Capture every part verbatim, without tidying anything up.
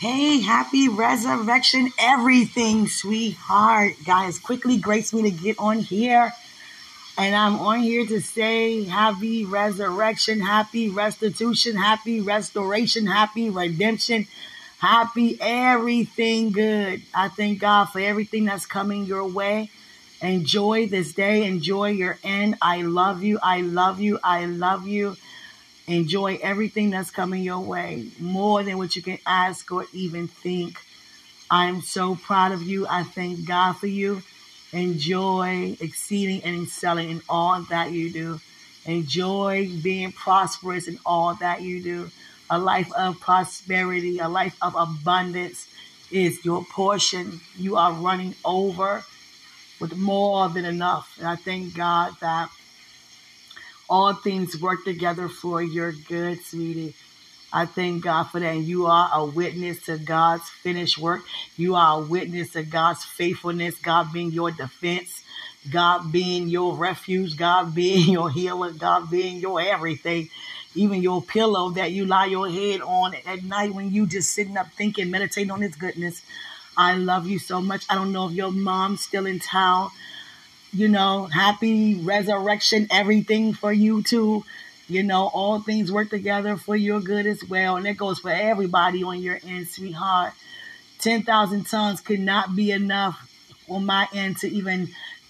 Hey, happy resurrection everything, sweetheart. God has quickly graced me to get on here. And I'm on here to say happy resurrection, happy restitution, happy restoration, happy redemption, happy everything good. I thank God for everything that's coming your way. Enjoy this day. Enjoy your end. I love you. I love you. I love you. Enjoy everything that's coming your way, more than what you can ask or even think. I'm so proud of you. I thank God for you. Enjoy exceeding and excelling in all that you do. Enjoy being prosperous in all that you do. A life of prosperity, a life of abundance is your portion. You are running over with more than enough. And I thank God that all things work together for your good, sweetie. I thank God for that. And you are a witness to God's finished work. You are a witness to God's faithfulness, God being your defense, God being your refuge, God being your healer, God being your everything, even your pillow that you lie your head on at night when you just sitting up thinking, meditating on his goodness. I love you so much. I don't know if your mom's still in town. You know, happy resurrection, everything for you too. You know, all things work together for your good as well. And it goes for everybody on your end, sweetheart. ten thousand tons could not be enough on my end to even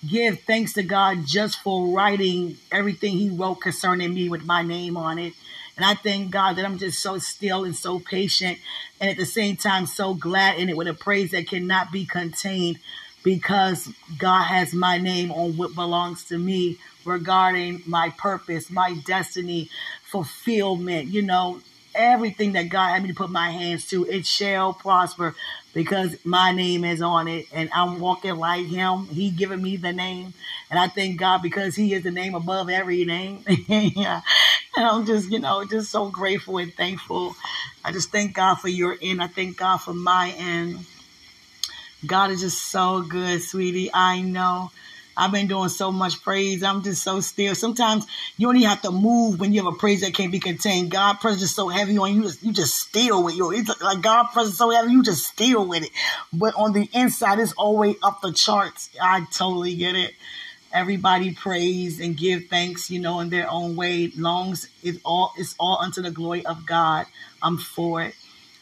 give thanks to God just for writing everything he wrote concerning me with my name on it. And I thank God that I'm just so still and so patient and at the same time so glad in it with a praise that cannot be contained. Because God has my name on what belongs to me regarding my purpose, my destiny, fulfillment, you know, everything that God had me to put my hands to, it shall prosper because my name is on it and I'm walking like him. He given me the name and I thank God because he is the name above every name. Yeah. And I'm just, you know, just so grateful and thankful. I just thank God for your end. I thank God for my end. God is just so good, sweetie. I know. I've been doing so much praise. I'm just so still. Sometimes you don't even have to move when you have a praise that can't be contained. God's presence is so heavy on you. Just, you just still with you. It's like God's presence is so heavy. You just still with it. But on the inside, it's always up the charts. I totally get it. Everybody praise and give thanks, you know, in their own way. Longs it's all it's all unto the glory of God. I'm for it.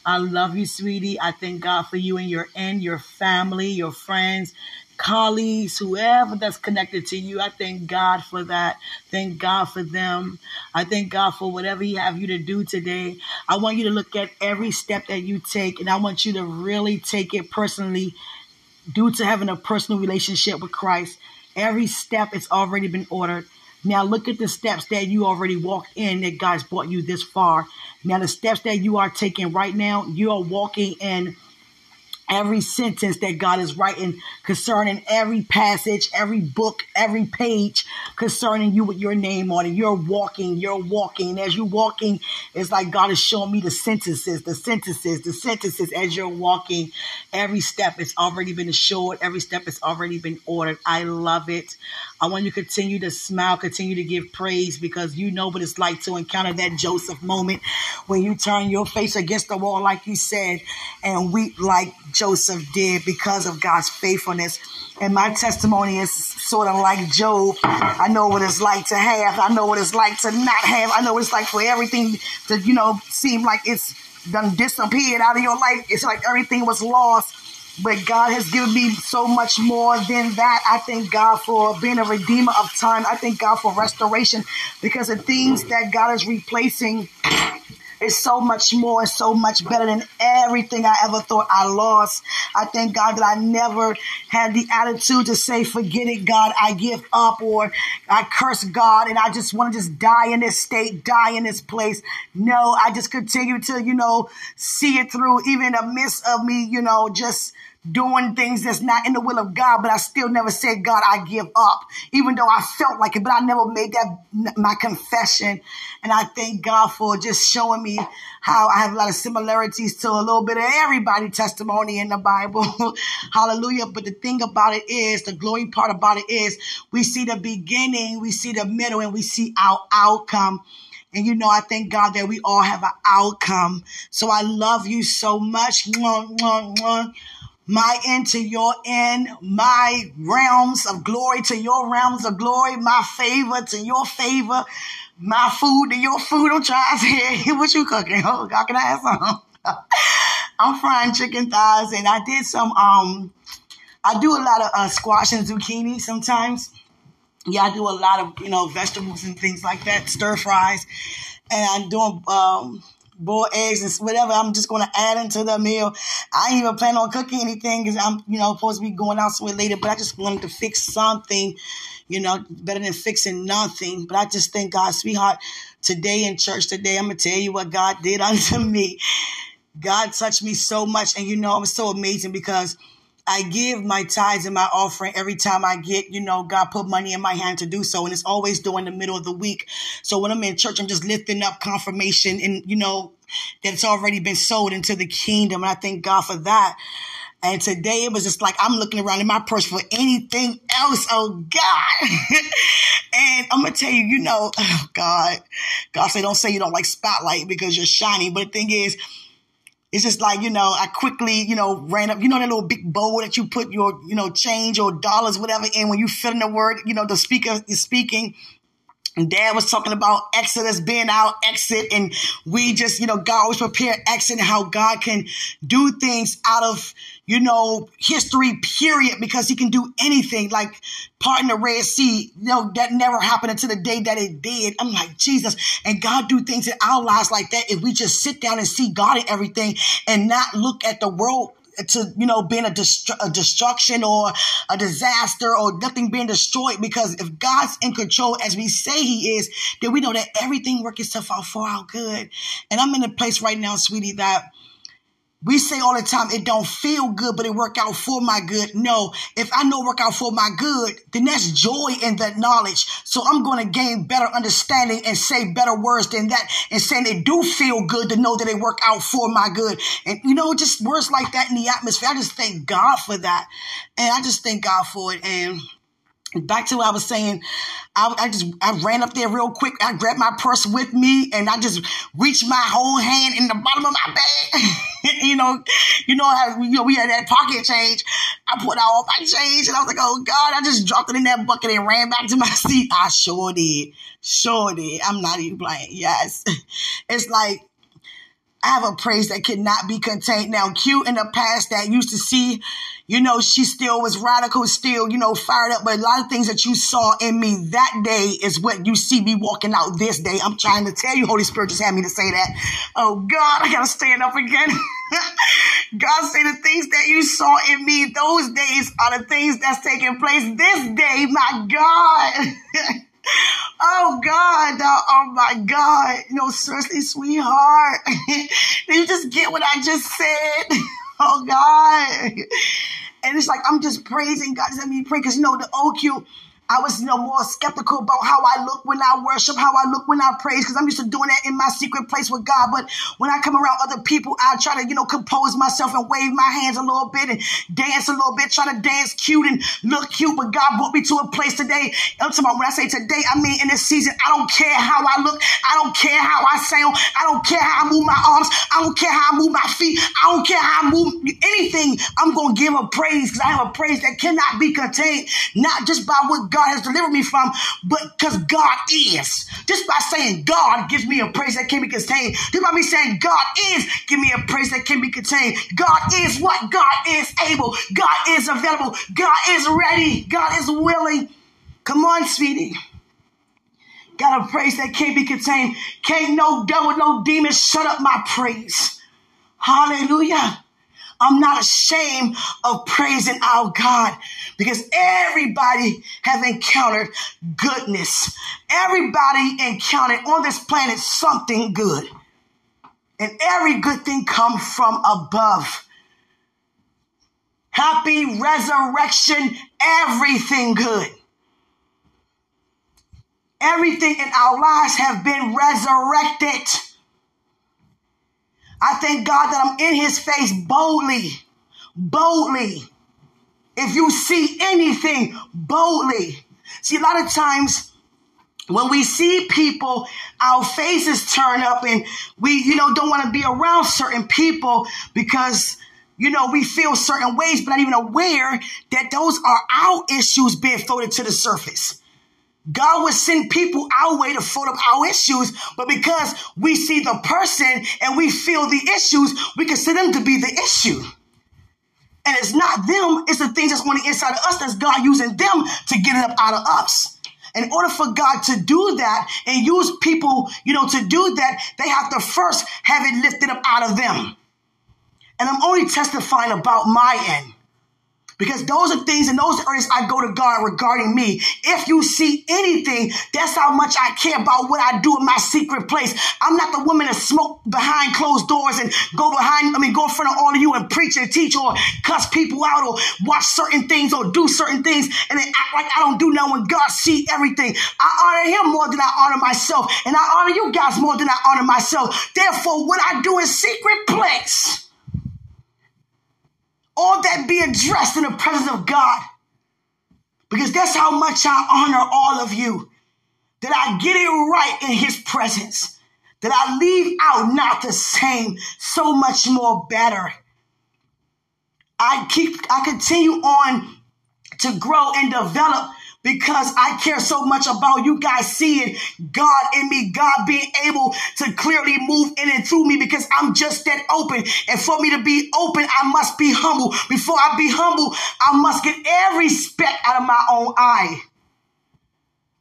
I love you, sweetie. I thank God for you and your end, your family, your friends, colleagues, whoever that's connected to you. I thank God for that. Thank God for them. I thank God for whatever he have you to do today. I want you to look at every step that you take, and I want you to really take it personally due to having a personal relationship with Christ. Every step has already been ordered. Now look at the steps that you already walked in that God's brought you this far. Now the steps that you are taking right now, you are walking in every sentence that God is writing concerning every passage, every book, every page concerning you with your name on it. You're walking, you're walking. And as you're walking, it's like God is showing me the sentences, the sentences, the sentences as you're walking. Every step has already been assured. Every step has already been ordered. I love it. I want you to continue to smile, continue to give praise because you know what it's like to encounter that Joseph moment when you turn your face against the wall, like you said, and weep like Joseph did because of God's faithfulness. And my testimony is sort of like Job. I know what it's like to have. I know what it's like to not have. I know what it's like for everything to, you know, seem like it's done disappeared out of your life. It's like everything was lost. But God has given me so much more than that. I thank God for being a redeemer of time. I thank God for restoration because the things that God is replacing is so much more and so much better than everything I ever thought I lost. I thank God that I never had the attitude to say, forget it, God, I give up, or I curse God and I just want to just die in this state, die in this place. No, I just continue to, you know, see it through, even in the midst of me, you know, just doing things that's not in the will of God, but I still never said, God, I give up, even though I felt like it, but I never made that my confession. And I thank God for just showing me how I have a lot of similarities to a little bit of everybody's testimony in the Bible. Hallelujah. But the thing about it is, the glory part about it is, we see the beginning, we see the middle, and we see our outcome. And, you know, I thank God that we all have an outcome. So I love you so much. My end to your end, my realms of glory to your realms of glory, my favor to your favor, my food to your food. I'm trying to hear what you cooking. Oh, God, can I have some? I'm frying chicken thighs, and I did some, um, I do a lot of uh, squash and zucchini sometimes. Yeah, I do a lot of, you know, vegetables and things like that, stir fries. And I'm doing um, boiled eggs and whatever I'm just going to add into the meal. I ain't even planning on cooking anything because I'm, you know, supposed to be going out somewhere later. But I just wanted to fix something, you know, better than fixing nothing. But I just thank God, sweetheart, today in church today, I'm going to tell you what God did unto me. God touched me so much. And, you know, it was so amazing because I give my tithes and my offering every time I get, you know, God put money in my hand to do so. And it's always during the middle of the week. So when I'm in church, I'm just lifting up confirmation and, you know, that it's already been sold into the kingdom. And I thank God for that. And today it was just like, I'm looking around in my purse for anything else. Oh, God. And I'm going to tell you, you know, oh God, God said, don't say you don't like spotlight because you're shiny. But the thing is, it's just like, you know, I quickly, you know, ran up, you know, that little big bowl that you put your, you know, change or dollars, whatever in when you fill in the word, you know, the speaker is speaking. And Dad was talking about Exodus being our exit. And we just, you know, God always prepared exit and how God can do things out of, you know, history, period, because he can do anything like parting the Red Sea. You know, that never happened until the day that it did. I'm like, Jesus. And God do things in our lives like that. If we just sit down and see God in everything and not look at the world to, you know, being a, destru- a destruction or a disaster or nothing being destroyed. Because if God's in control, as we say he is, then we know that everything works itself out for our good. And I'm in a place right now, sweetie, that we say all the time, it don't feel good, but it work out for my good. No, if I know it work out for my good, then that's joy in that knowledge. So I'm going to gain better understanding and say better words than that and saying it do feel good to know that it work out for my good. And, you know, just words like that in the atmosphere. I just thank God for that. And I just thank God for it. And back to what I was saying, I, I just I ran up there real quick. I grabbed my purse with me, and I just reached my whole hand in the bottom of my bag. you know, you know how you know we had that pocket change. I pulled out all my change, and I was like, "Oh God!" I just dropped it in that bucket and ran back to my seat. I sure did, sure did. I'm not even playing. Yes, it's like I have a praise that cannot be contained. Now, Q in the past that used to see. You know, she still was radical, still, you know, fired up. But a lot of things that you saw in me that day is what you see me walking out this day. I'm trying to tell you, Holy Spirit just had me to say that. Oh, God, I got to stand up again. God say the things that you saw in me those days are the things that's taking place this day. My God. Oh, God. Oh, my God. You know, seriously, sweetheart. Did you just get what I just said? Oh, God. And it's like, I'm just praising God. Just let me pray. Because, you know, the O Q, I was, you know, more skeptical about how I look when I worship, how I look when I praise. Because I'm used to doing that in my secret place with God. But when I come around other people, I try to, you know, compose myself and wave my hands a little bit and dance a little bit, try to dance cute and look cute. But God brought me to a place today. I'm talking about when I say today, I mean in this season, I don't care how I look. I don't care how I sound. I don't care how I move my arms. I don't care how I move my feet. I don't care how I move anything. I'm going to give a praise because I have a praise that cannot be contained, not just by what God has delivered me from, but because God is. Just by saying God gives me a praise that can be contained. Just by me saying God is, give me a praise that can be contained. God is what? God is able. God is available. God is ready. God is willing. Come on, sweetie. Got a praise that can't be contained. Can't no devil, no demon shut up my praise. Hallelujah. I'm not ashamed of praising our God because everybody have encountered goodness. Everybody encountered on this planet something good. And every good thing comes from above. Happy resurrection, everything good. Everything in our lives have been resurrected. I thank God that I'm in his face boldly, boldly. If you see anything, boldly. See, a lot of times When we see people, our faces turn up and we, you know, don't want to be around certain people because, you know, we feel certain ways, but not even aware that those are our issues being floated to the surface. God would send people our way to float up our issues, but because we see the person and we feel the issues, we consider them to be the issue. And it's not them, it's the things that's on the inside of us that's God using them to get it up out of us. In order for God to do that and use people, you know, to do that, they have to first have it lifted up out of them. And I'm only testifying about my end. Because those are things, and those areas I go to God regarding me. If you see anything, that's how much I care about what I do in my secret place. I'm not the woman that smoke behind closed doors and go behind, I mean, go in front of all of you and preach and teach or cuss people out or watch certain things or do certain things and then act like I don't do nothing when God sees everything. I honor him more than I honor myself, and I honor you guys more than I honor myself. Therefore, what I do in secret place, all that be addressed in the presence of God, because that's how much I honor all of you, that I get it right in his presence, that I leave out not the same, so much more better. I keep, I continue on to grow and develop because I care so much about you guys seeing God in me, God being able to clearly move in and through me because I'm just that open. And for me to be open, I must be humble. Before I be humble, I must get every speck out of my own eye.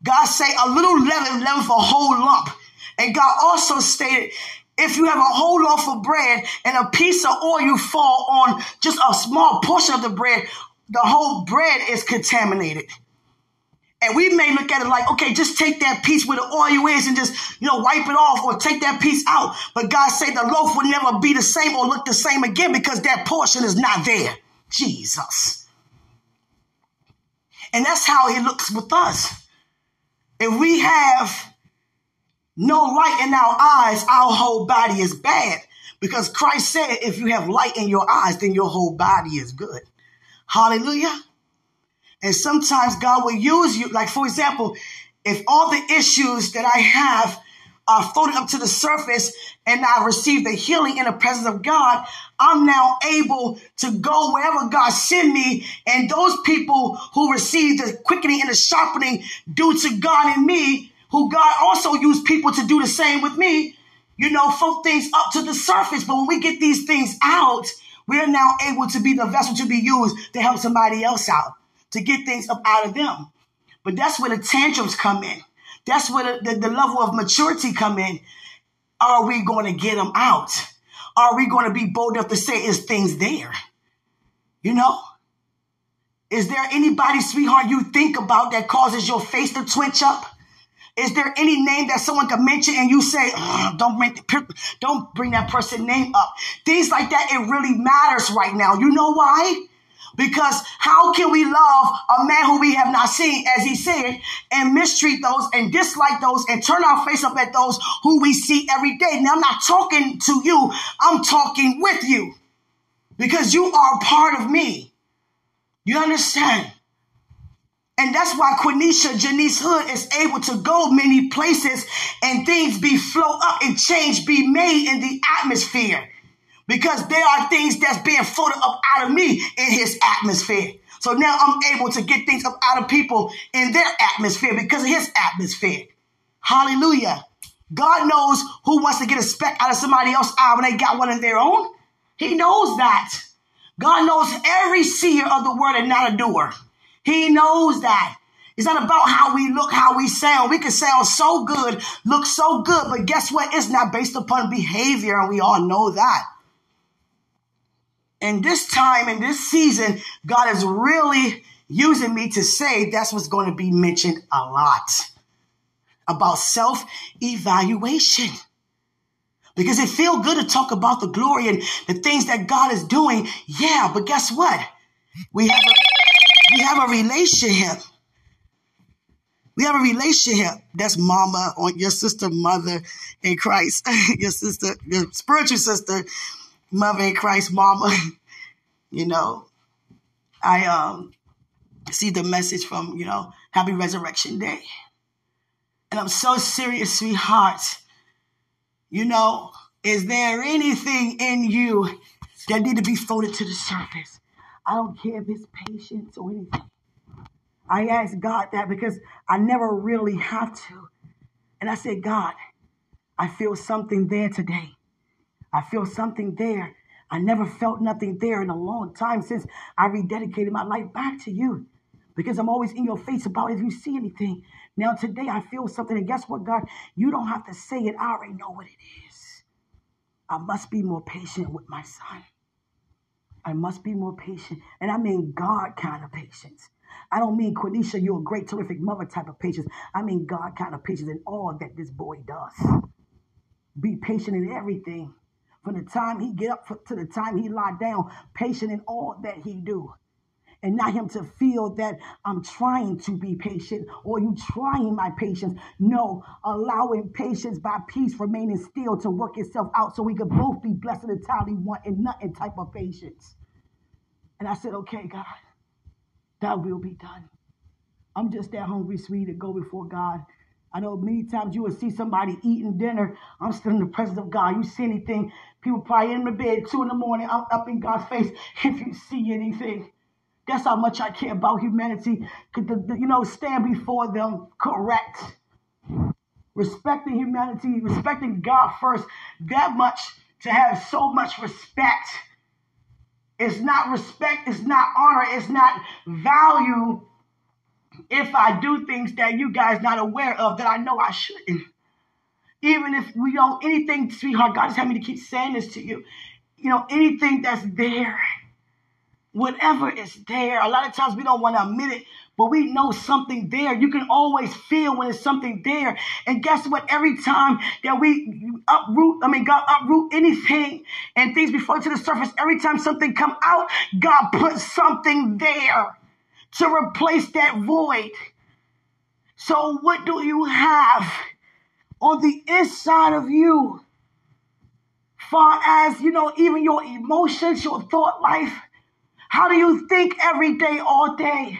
God say a little leaven leaveneth a whole lump. And God also stated, if you have a whole loaf of bread and a piece of oil, you fall on just a small portion of the bread, the whole bread is contaminated. And we may look at it like, okay, just take that piece where the oil is and just, you know, wipe it off or take that piece out. But God said the loaf will never be the same or look the same again because that portion is not there. Jesus. And that's how it looks with us. If we have no light in our eyes, our whole body is bad. Because Christ said, if you have light in your eyes, then your whole body is good. Hallelujah. And sometimes God will use you. Like, for example, if all the issues that I have are floated up to the surface and I receive the healing in the presence of God, I'm now able to go wherever God sent me. And those people who receive the quickening and the sharpening due to God in me, who God also used people to do the same with me, you know, float things up to the surface. But when we get these things out, we are now able to be the vessel to be used to help somebody else out, to get things up out of them. But that's where the tantrums come in. That's where the, the, the level of maturity come in. Are we going to get them out? Are we going to be bold enough to say, is things there? You know? Is there anybody, sweetheart, you think about that causes your face to twitch up? Is there any name that someone can mention and you say, don't bring, don't bring that person's name up? Things like that, it really matters right now. You know why? Because how can we love a man who we have not seen, as he said, and mistreat those and dislike those and turn our face up at those who we see every day? Now, I'm not talking to you. I'm talking with you because you are a part of me. You understand? And that's why Quanisha Janice Hood is able to go many places and things be flow up and change be made in the atmosphere. Because there are things that's being floated up out of me in his atmosphere. So now I'm able to get things up out of people in their atmosphere because of his atmosphere. Hallelujah. God knows who wants to get a speck out of somebody else's eye when they got one in their own. He knows that. God knows every seer of the word and not a doer. He knows that. It's not about how we look, how we sound. We can sound so good, look so good, but guess what? It's not based upon behavior, and we all know that. And this time, in this season, God is really using me to say that's what's going to be mentioned a lot about self-evaluation. Because it feels good to talk about the glory and the things that God is doing. Yeah, but guess what? We have a, we have a relationship. We have a relationship. That's mama or your sister, mother in Christ, your sister, your spiritual sister. Mother in Christ, mama, you know, I um, see the message from, you know, Happy Resurrection Day. And I'm so serious, sweetheart. You know, is there anything in you that need to be floated to the surface? I don't care if it's patience or anything. I asked God that because I never really have to. And I said, God, I feel something there today. I feel something there. I never felt nothing there in a long time since I rededicated my life back to you, because I'm always in your face about if you see anything. Now today I feel something, and guess what, God? You don't have to say it. I already know what it is. I must be more patient with my son. I must be more patient. And I mean God kind of patience. I don't mean, Quanisha, you're a great, terrific mother type of patience. I mean God kind of patience in all that this boy does. Be patient in everything. From the time he get up to the time he lie down, patient in all that he do. And not him to feel that I'm trying to be patient or you trying my patience. No, allowing patience by peace remaining still to work itself out so we could both be blessed in the time we want and nothing type of patience. And I said, okay, God, that will be done. I'm just that hungry, sweetie, to go before God. I know many times you will see somebody eating dinner. I'm still in the presence of God. You see anything, people probably in the bed, two in the morning, I'm up in God's face. If you see anything, that's how much I care about humanity. You know, stand before them correct. Respecting humanity, respecting God first. That much, to have so much respect. It's not respect, it's not honor, it's not value. If I do things that you guys not aware of that I know I shouldn't, even if we don't anything, sweetheart, God just had me to keep saying this to you. You know, anything that's there, whatever is there, a lot of times we don't want to admit it, but we know something there. You can always feel when there's something there. And guess what? Every time that we uproot, I mean, God uproot anything and things before to the surface, every time something come out, God puts something there to replace that void. So what do you have on the inside of you? Far as, you know, even your emotions, your thought life. How do you think every day, all day?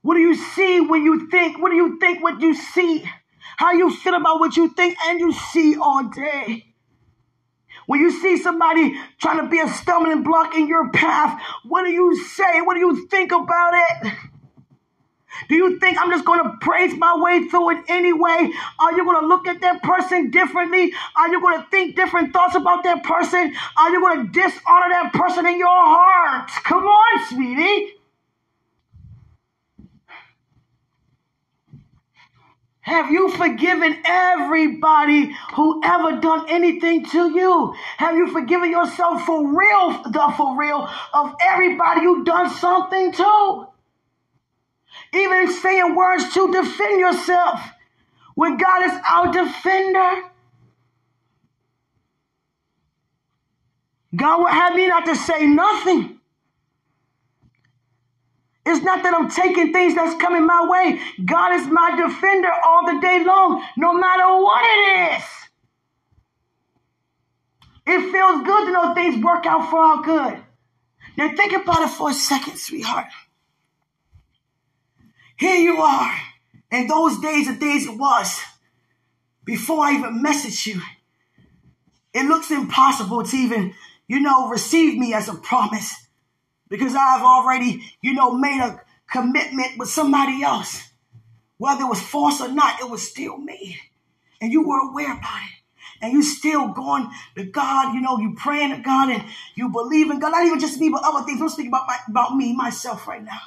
What do you see when you think? What do you think when you see? How do you feel about what you think and you see all day? When you see somebody trying to be a stumbling block in your path, what do you say? What do you think about it? Do you think I'm just going to praise my way through it anyway? Are you going to look at that person differently? Are you going to think different thoughts about that person? Are you going to dishonor that person in your heart? Come on, sweetie. Have you forgiven everybody who ever done anything to you? Have you forgiven yourself for real, the for real, of everybody you done something to? Even saying words to defend yourself when God is our defender. God would have me not to say nothing. It's not that I'm taking things that's coming my way. God is my defender all the day long, no matter what it is. It feels good to know things work out for our good. Now think about it for a second, sweetheart. Here you are. In those days, the days it was, before I even messaged you, it looks impossible to even, you know, receive me as a promise. Because I've already, you know, made a commitment with somebody else. Whether it was false or not, it was still made. And you were aware about it. And you still going to God, you know, you praying to God and you believe in God. Not even just me, but other things. Don't speak about, my, about me, myself right now.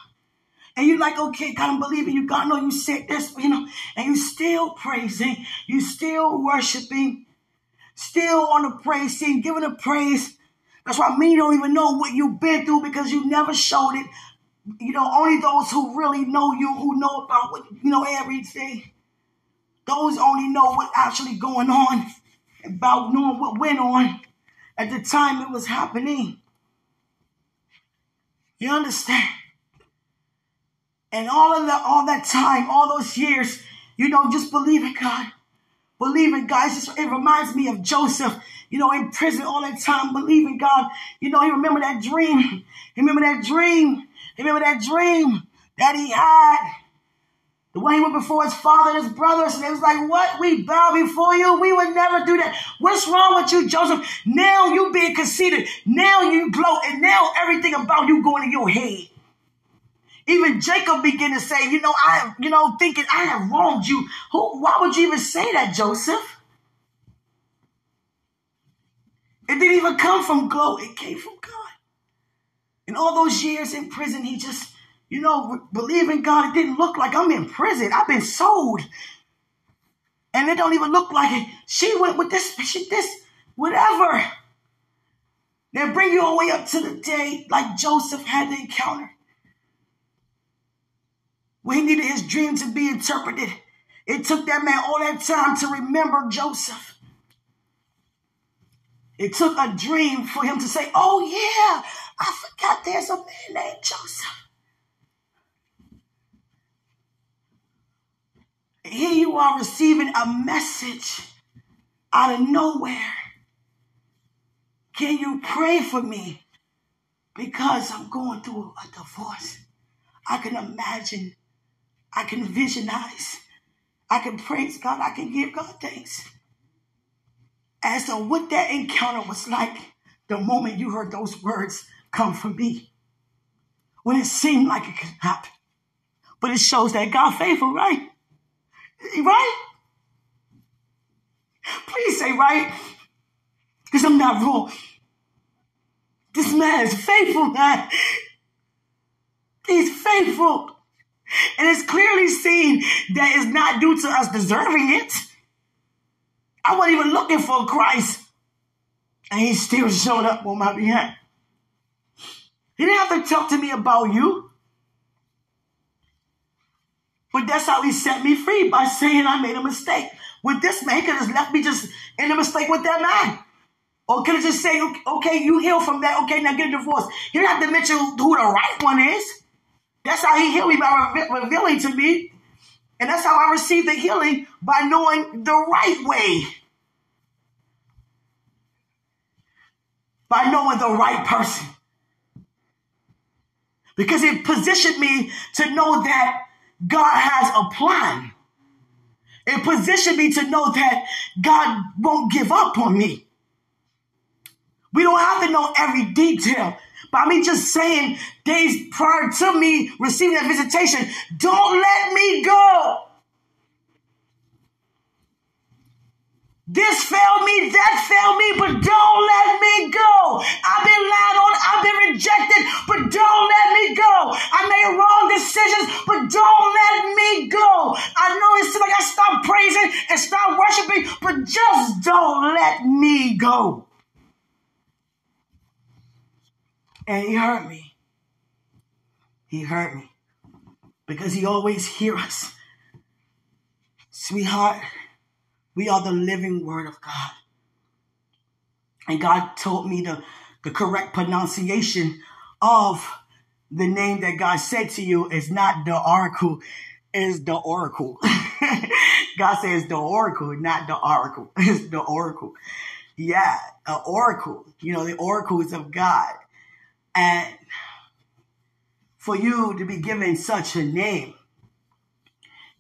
And you're like, okay, God, I'm believing you. God, no, you said this, you know. And you still praising. You still worshiping. Still on the praise scene, giving the praise. That's why many don't even know what you've been through because you never showed it. You know, only those who really know you, who know about what, you know, everything. Those only know what's actually going on, about knowing what went on at the time it was happening. You understand? And all of that, all that time, all those years, you know, just believe in God. Believe in God. It's just, it reminds me of Joseph, you know, in prison all that time, believing God. You know, he remembered that dream. He remembered that dream. He remembered that dream that he had. The way he went before his father and his brothers, and it was like, what? We bow before you? We would never do that. What's wrong with you, Joseph? Now you being conceited. Now you bloat, and now everything about you going in your head. Even Jacob began to say, you know, I, you know, thinking I have wronged you. Who? Why would you even say that, Joseph? It didn't even come from glow. It came from God. In all those years in prison, he just, you know, believing God, it didn't look like I'm in prison. I've been sold. And it don't even look like it. She went with this, she, this, whatever. They bring you all the way up to the day like Joseph had the encounter. When he needed his dream to be interpreted, it took that man all that time to remember Joseph. It took a dream for him to say, oh, yeah, I forgot there's a man named Joseph. Here you are receiving a message out of nowhere. Can you pray for me? Because I'm going through a divorce. I can imagine. I can visionize. I can praise God. I can give God thanks. And so what that encounter was like the moment you heard those words come from me, when it seemed like it could happen. But it shows that God's faithful, right? Right? Please say right. Because I'm not wrong. This man is faithful, man. He's faithful. And it's clearly seen that it's not due to us deserving it. I wasn't even looking for Christ. And he still showed up on my behalf. He didn't have to talk to me about you. But that's how he set me free, by saying I made a mistake. With this man, he could have left me just in a mistake with that man. Or could have just said, okay, you heal from that. Okay, now get a divorce. He didn't have to mention who the right one is. That's how he healed me, by re- revealing to me. And that's how I received the healing, by knowing the right way. By knowing the right person. Because it positioned me to know that God has a plan. It positioned me to know that God won't give up on me. We don't have to know every detail. But I mean, just saying days prior to me receiving that visitation, don't let me go. This failed me, that failed me, but don't let me go. I've been lied on, I've been rejected, but don't let me go. I made wrong decisions, but don't let me go. I know it's like I stopped praising and stopped worshiping, but just don't let me go. And he heard me. He heard me. Because he always hears us. Sweetheart, we are the living word of God. And God told me the, the correct pronunciation of the name that God said to you is not the oracle, is the oracle. God says the oracle, not the oracle. It's the oracle. Yeah, an oracle. You know, the oracles of God. And for you to be given such a name,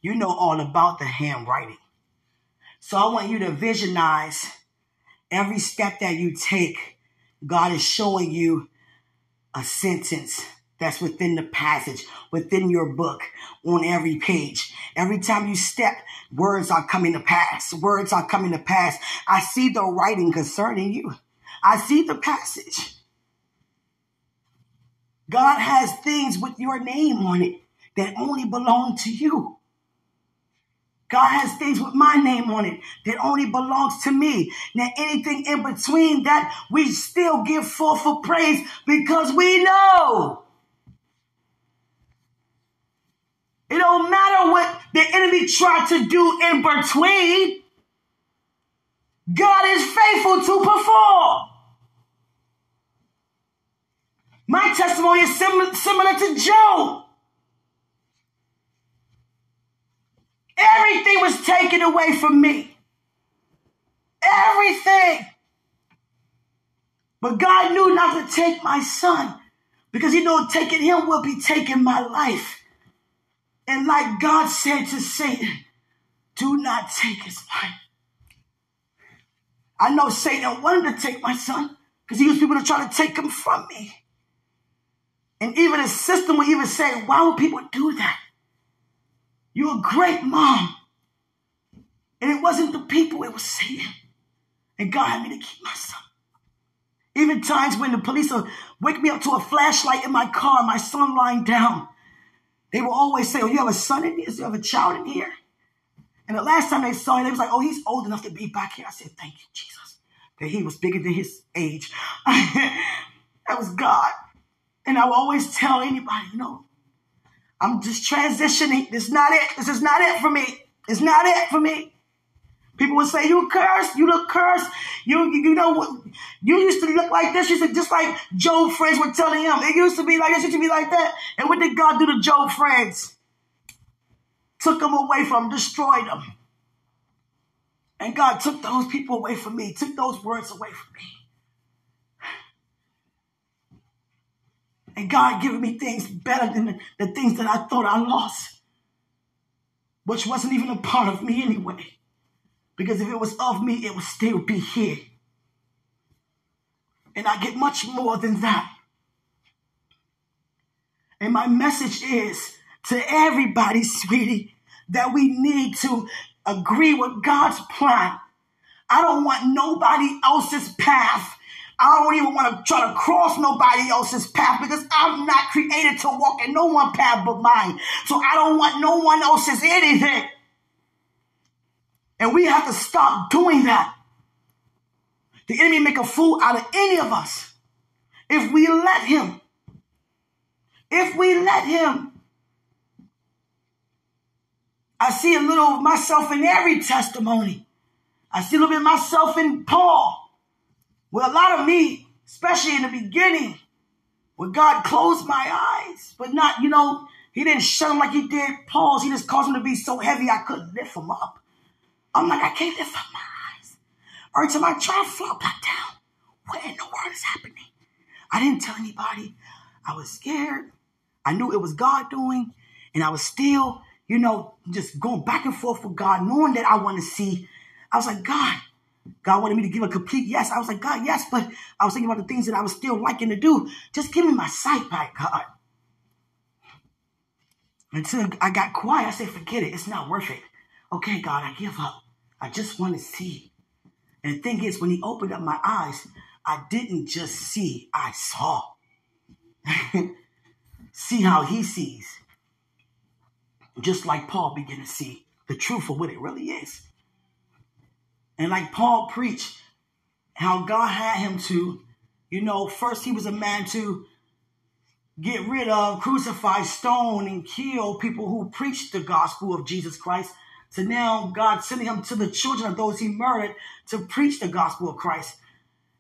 you know all about the handwriting. So I want you to visualize every step that you take. God is showing you a sentence that's within the passage, within your book, on every page. Every time you step, words are coming to pass. Words are coming to pass. I see the writing concerning you. I see the passage. God has things with your name on it that only belong to you. God has things with my name on it that only belongs to me. Now, anything in between that, we still give forth for praise, because we know it don't matter what the enemy tried to do in between. God is faithful to perform. My testimony is similar, similar to Job. Everything was taken away from me. Everything. But God knew not to take my son, because he knew taking him would be taking my life. And like God said to Satan, do not take his life. I know Satan wanted to take my son because he used people to try to take him from me. And even his system would even say, why would people do that? You're a great mom. And it wasn't the people, it was Satan. And God had me to keep my son. Even times when the police would wake me up to a flashlight in my car, my son lying down, they will always say, oh, you have a son in here? Do you have a child in here? And the last time they saw him, they was like, oh, he's old enough to be back here. I said, thank you, Jesus, that he was bigger than his age. That was God. And I will always tell anybody, you know, I'm just transitioning. This is not it. This is not it for me. It's not it for me. People would say, you cursed. You look cursed. You, you, you know what? You used to look like this. You said, just like Job friends were telling him. It used to be like this. It used to be like that. And what did God do to Job friends? Took them away from him, destroyed them. And God took those people away from me, took those words away from me. And God gave me things better than the, the things that I thought I lost, which wasn't even a part of me anyway. Because if it was of me, it would still be here. And I get much more than that. And my message is to everybody, sweetie, that we need to agree with God's plan. I don't want nobody else's path. I don't even want to try to cross nobody else's path because I'm not created to walk in no one path but mine. So I don't want no one else's anything. And we have to stop doing that. The enemy make a fool out of any of us if we let him. If we let him. I see a little of myself in every testimony. I see a little bit of myself in Paul. Well, a lot of me, especially in the beginning, where God closed my eyes, but not, you know, he didn't shut him like he did Paul's. He just caused him to be so heavy I couldn't lift him up. I'm like, I can't lift up my eyes. Every time I try to flop back down, what in the world is happening? I didn't tell anybody. I was scared. I knew it was God doing. And I was still, you know, just going back and forth with God, knowing that I want to see. I was like, God, God wanted me to give a complete yes. I was like, God, yes. But I was thinking about the things that I was still liking to do. Just give me my sight back, God. Until I got quiet, I said, forget it. It's not worth it. Okay, God, I give up. I just want to see. And the thing is, when he opened up my eyes, I didn't just see, I saw. See how he sees. Just like Paul began to see the truth for what it really is. And like Paul preached, how God had him to, you know, first he was a man to get rid of, crucify, stone, and kill people who preached the gospel of Jesus Christ. So now God sending him to the children of those he murdered to preach the gospel of Christ.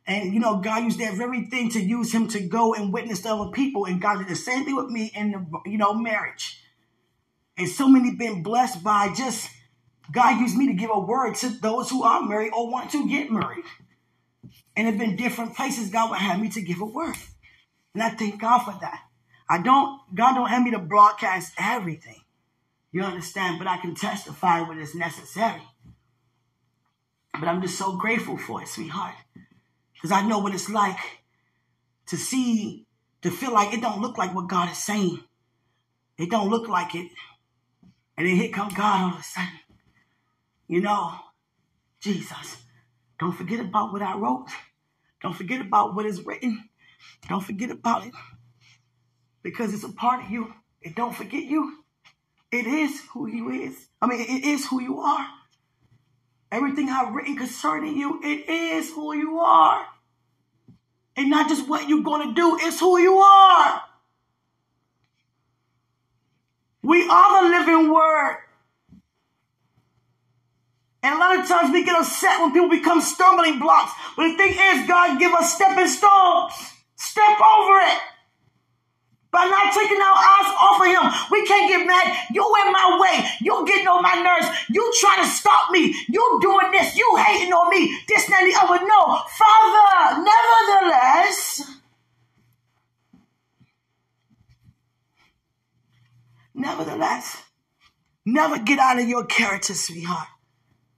And, you know, God used that very thing to use him to go and witness to other people. And God did the same thing with me in, the, you know, marriage. And so many been blessed by just God used me to give a word to those who are married or want to get married. And it's been different places God would have me to give a word. And I thank God for that. I don't, God don't have me to broadcast everything. You understand? But I can testify when it's necessary. But I'm just so grateful for it, sweetheart. Because I know what it's like to see, to feel like it don't look like what God is saying. It don't look like it. And then here comes God all of a sudden. You know, Jesus, don't forget about what I wrote. Don't forget about what is written. Don't forget about it. Because it's a part of you. It don't forget you. It is who you is. I mean, it is who you are. Everything I've written concerning you, it is who you are. And not just what you're going to do, it's who you are. We are the living word. And a lot of times we get upset when people become stumbling blocks. But the thing is, God give us stepping stones. Step over it. By not taking our eyes off of him, we can't get mad. You in my way. You getting on my nerves. You trying to stop me. You doing this. You hating on me. This and the other. No, Father, nevertheless, nevertheless, Never get out of your character, sweetheart.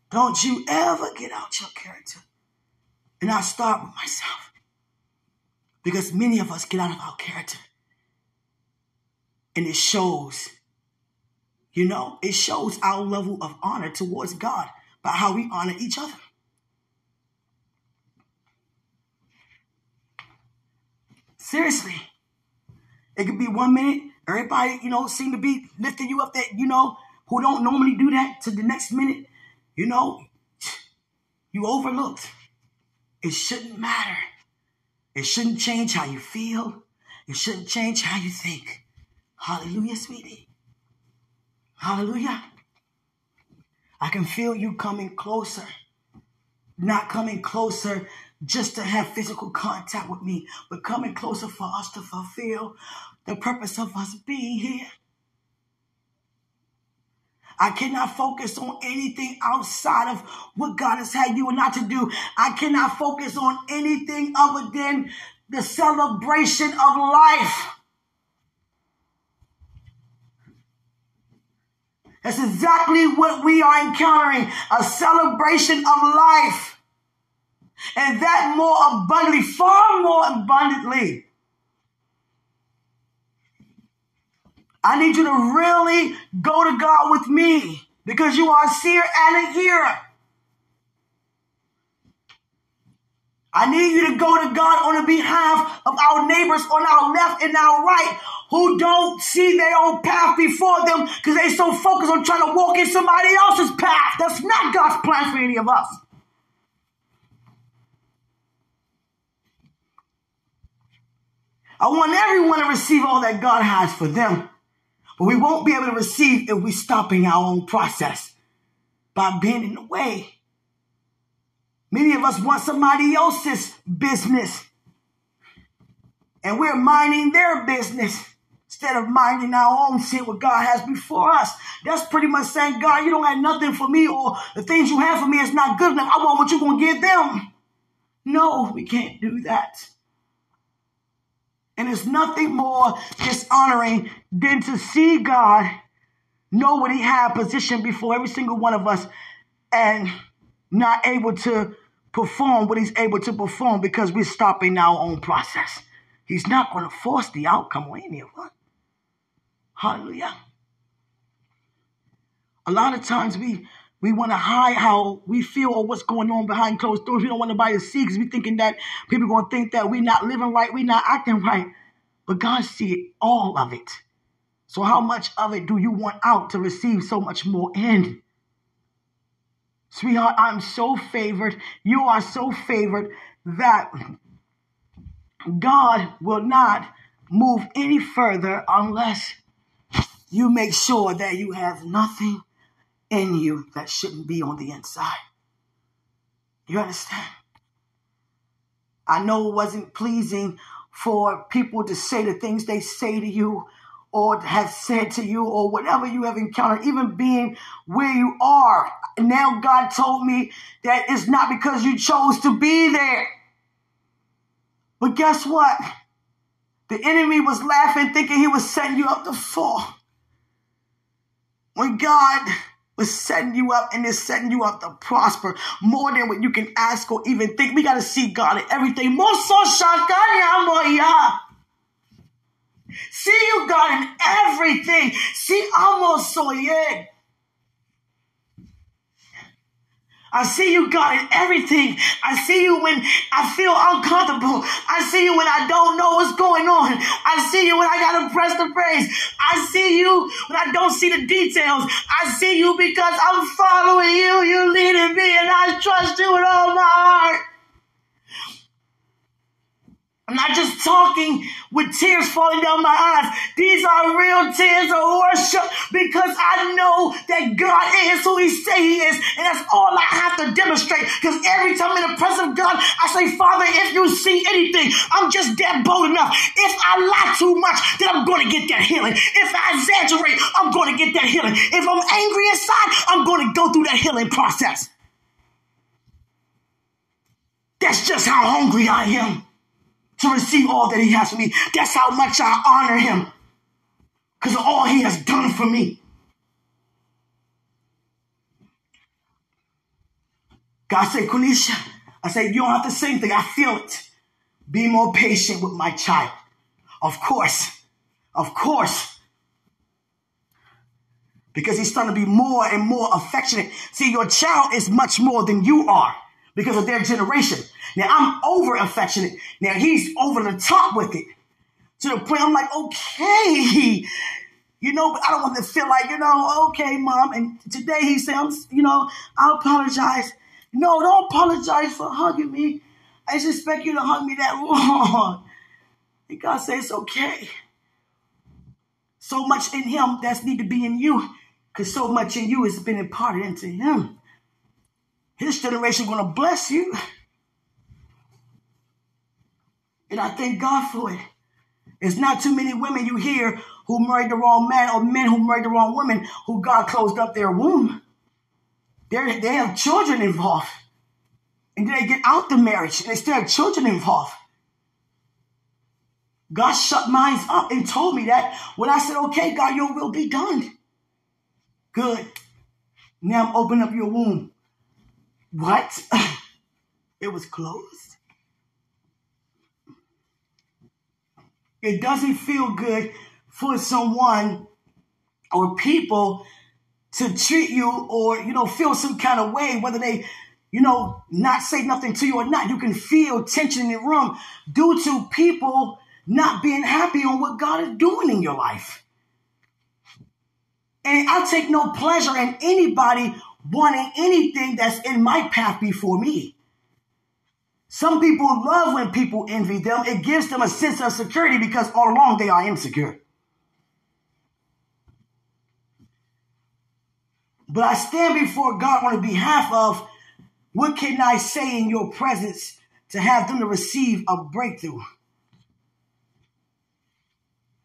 Don't you ever get out your character. And I start with myself. Because many of us get out of our character. And it shows, you know, it shows our level of honor towards God by how we honor each other. Seriously. It could be one minute, everybody, you know, seem to be lifting you up that, you know, who don't normally do that, to the next minute, you know, you overlooked. It shouldn't matter. It shouldn't change how you feel. It shouldn't change how you think. Hallelujah, sweetie. Hallelujah. I can feel you coming closer. Not coming closer just to have physical contact with me, but coming closer for us to fulfill the purpose of us being here. I cannot focus on anything outside of what God has had you and I to do. I cannot focus on anything other than the celebration of life. That's exactly what we are encountering, a celebration of life. And that more abundantly, far more abundantly. I need you to really go to God with me, because you are a seer and a hearer. I need you to go to God on the behalf of our neighbors on our left and our right, who don't see their own path before them because they're so focused on trying to walk in somebody else's path. That's not God's plan for any of us. I want everyone to receive all that God has for them. But we won't be able to receive if we're stopping our own process by being in the way. Many of us want somebody else's business. And we're minding their business instead of minding our own, seeing what God has before us. That's pretty much saying, God, you don't have nothing for me, or the things you have for me is not good enough. I want what you're going to give them. No, we can't do that. And there's nothing more dishonoring than to see God know what he had positioned before every single one of us and not able to perform what he's able to perform because we're stopping our own process. He's not going to force the outcome on any of us. Hallelujah. A lot of times we, we want to hide how we feel or what's going on behind closed doors. We don't want nobody to see because we're thinking that people are going to think that we're not living right, we're not acting right. But God sees all of it. So how much of it do you want out to receive so much more in? Sweetheart, I'm so favored. You are so favored that God will not move any further unless you make sure that you have nothing in you that shouldn't be on the inside. You understand? I know it wasn't pleasing for people to say the things they say to you or have said to you or whatever you have encountered, even being where you are. Now God told me that it's not because you chose to be there. But guess what? The enemy was laughing, thinking he was setting you up to fall. When God was setting you up and is setting you up to prosper more than what you can ask or even think. We got to see God in everything. See you, God, in everything. See, almost so yet. I see you, God, in everything. I see you when I feel uncomfortable. I see you when I don't know what's going on. I see you when I got to press the praise. I see you when I don't see the details. I see you because I'm following you. You're leading me, and I trust you with all my heart. I'm not just talking with tears falling down my eyes. These are real tears of worship because I know that God is who he says he is. And that's all I have to demonstrate. Because every time in the presence of God, I say, Father, if you see anything, I'm just that bold enough. If I lie too much, then I'm going to get that healing. If I exaggerate, I'm going to get that healing. If I'm angry inside, I'm going to go through that healing process. That's just how hungry I am to receive all that he has for me. That's how much I honor him, because of all he has done for me. God said, Quanisha, I said, you don't have to say anything. I feel it. Be more patient with my child. Of course. Of course. Because he's starting to be more and more affectionate. See, your child is much more than you are because of their generation. Now, I'm over affectionate. Now, he's over the top with it. To the point I'm like, okay, you know, but I don't want to feel like, you know, okay, mom. And today he says, you know, I apologize. No, don't apologize for hugging me. I didn't expect you to hug me that long. And God says, it's okay. So much in him that's need to be in you, because so much in you has been imparted into him. His generation is going to bless you. And I thank God for it. There's not too many women you hear who married the wrong man, or men who married the wrong woman, who God closed up their womb. They're, they have children involved. And then they get out the marriage and they still have children involved. God shut mine up and told me that when I said, okay, God, your will be done. Good. Now open up your womb. What? It was closed. It doesn't feel good for someone or people to treat you or, you know, feel some kind of way, whether they, you know, not say nothing to you or not. You can feel tension in the room due to people not being happy on what God is doing in your life. And I take no pleasure in anybody wanting anything that's in my path before me. Some people love when people envy them. It gives them a sense of security because all along they are insecure. But I stand before God on behalf of, what can I say in your presence to have them to receive a breakthrough?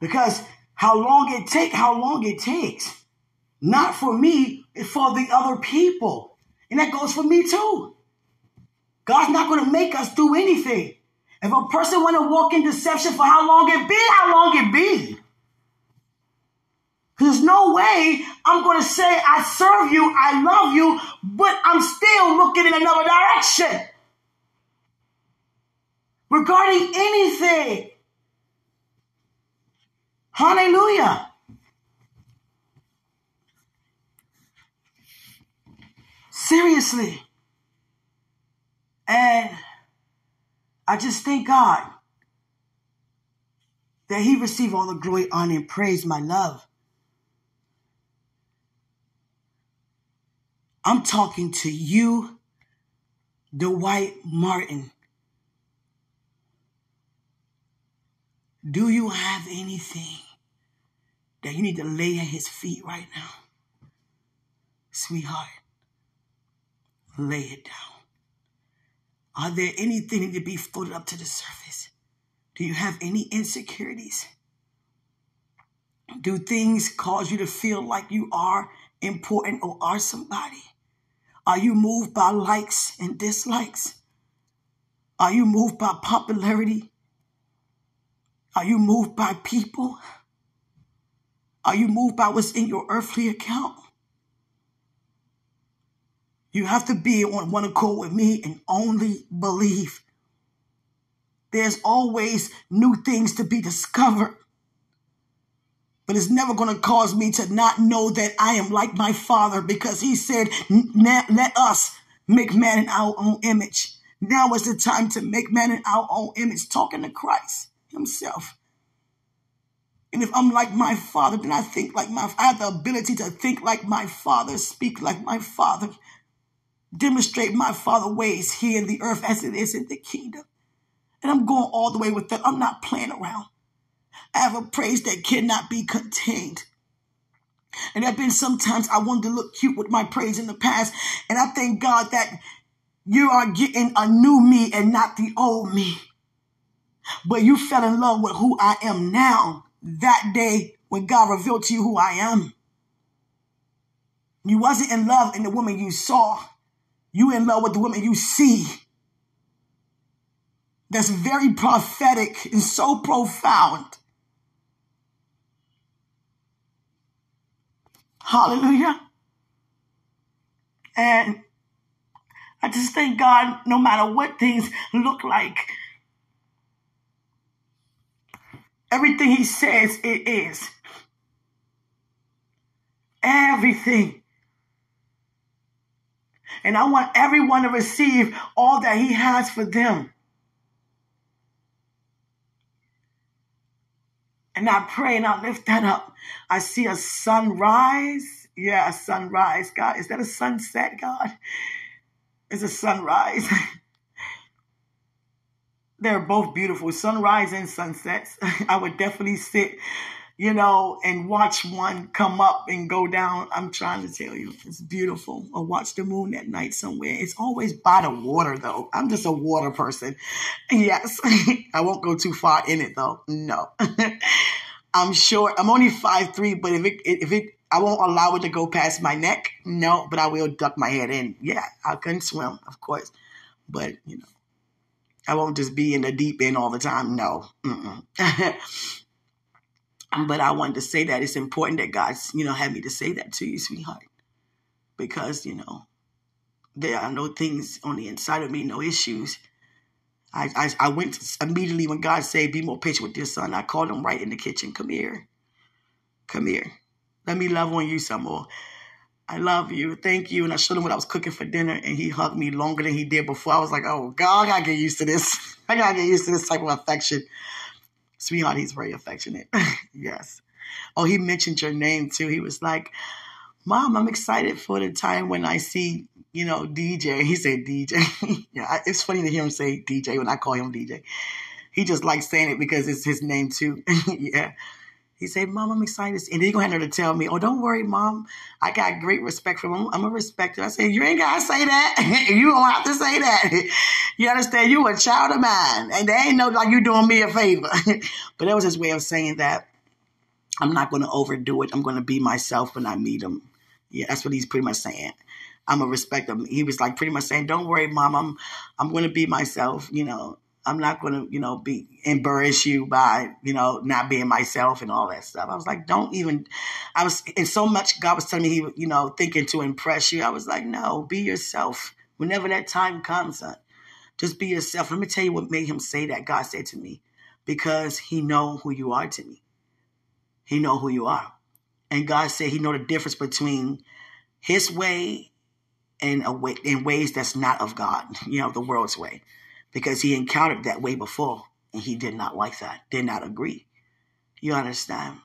Because how long it take, how long it takes. Not for me, it's for the other people. And that goes for me too. God's not going to make us do anything. If a person want to walk in deception for how long it be, how long it be. There's no way I'm going to say I serve you, I love you, but I'm still looking in another direction. Regarding anything. Hallelujah. Seriously. And I just thank God that he received all the glory, honor, and praise, my love. I'm talking to you, Dwight Martin. Do you have anything that you need to lay at his feet right now? Sweetheart, lay it down. Are there anything that need to be floated up to the surface? Do you have any insecurities? Do things cause you to feel like you are important or are somebody? Are you moved by likes and dislikes? Are you moved by popularity? Are you moved by people? Are you moved by what's in your earthly account? You have to be on one accord with me and only believe. There's always new things to be discovered. But it's never going to cause me to not know that I am like my Father, because he said, let us make man in our own image. Now is the time to make man in our own image, talking to Christ himself. And if I'm like my Father, then I think like my Father. I have the ability to think like my Father, speak like my Father, demonstrate my Father's ways here in the earth as it is in the kingdom. And I'm going all the way with that. I'm not playing around. I have a praise that cannot be contained. And there have been sometimes I wanted to look cute with my praise in the past. And I thank God that you are getting a new me and not the old me. But you fell in love with who I am now. That day when God revealed to you who I am. You wasn't in love in the woman you saw. You in love with the woman you see. That's very prophetic and so profound. Hallelujah. And I just thank God no matter what things look like. Everything he says, it is. Everything. And I want everyone to receive all that he has for them. And I pray and I lift that up. I see a sunrise. Yeah, a sunrise. God, is that a sunset, God? It's a sunrise. They're both beautiful, sunrise and sunsets. I would definitely sit, you know, and watch one come up and go down. I'm trying to tell you, it's beautiful. Or watch the moon at night somewhere. It's always by the water, though. I'm just a water person. Yes, I won't go too far in it, though. No. I'm sure. I'm only five three, but if it, if it, I won't allow it to go past my neck. No, but I will duck my head in. Yeah, I can swim, of course. But, you know, I won't just be in the deep end all the time. No. Mm-mm. But I wanted to say that it's important that God's, you know, had me to say that to you, sweetheart, because, you know, there are no things on the inside of me, no issues. I I, I went to, immediately when God said, be more patient with your son, I called him right in the kitchen. Come here. Come here. Let me love on you some more. I love you. Thank you. And I showed him what I was cooking for dinner, and he hugged me longer than he did before. I was like, oh, God, I got to get used to this. I got to get used to this type of affection. Sweetheart, he's very affectionate. Yes. Oh, he mentioned your name too. He was like, Mom, I'm excited for the time when I see, you know, D J. He said D J. Yeah, it's funny to hear him say D J when I call him D J. He just likes saying it because it's his name too. Yeah. He said, Mom, I'm excited. And then he gonna have her to tell me, oh, don't worry, Mom. I got great respect for him. I'm a respecter. I said, you ain't got to say that. You don't have to say that. You understand? You a child of mine. And they ain't no like you doing me a favor. But that was his way of saying that I'm not going to overdo it. I'm going to be myself when I meet him. Yeah, that's what he's pretty much saying. I'm a respecter. He was like pretty much saying, don't worry, Mom. I'm, I'm going to be myself, you know. I'm not going to, you know, be embarrass you by, you know, not being myself and all that stuff. I was like, don't even, I was, and so much God was telling me, he, you know, thinking to impress you. I was like, no, be yourself. Whenever that time comes, son, just be yourself. Let me tell you what made him say that. God said to me, because he know who you are to me. He know who you are. And God said he know the difference between his way and a way, in ways that's not of God, you know, the world's way. Because he encountered that way before, and he did not like that, did not agree. You understand?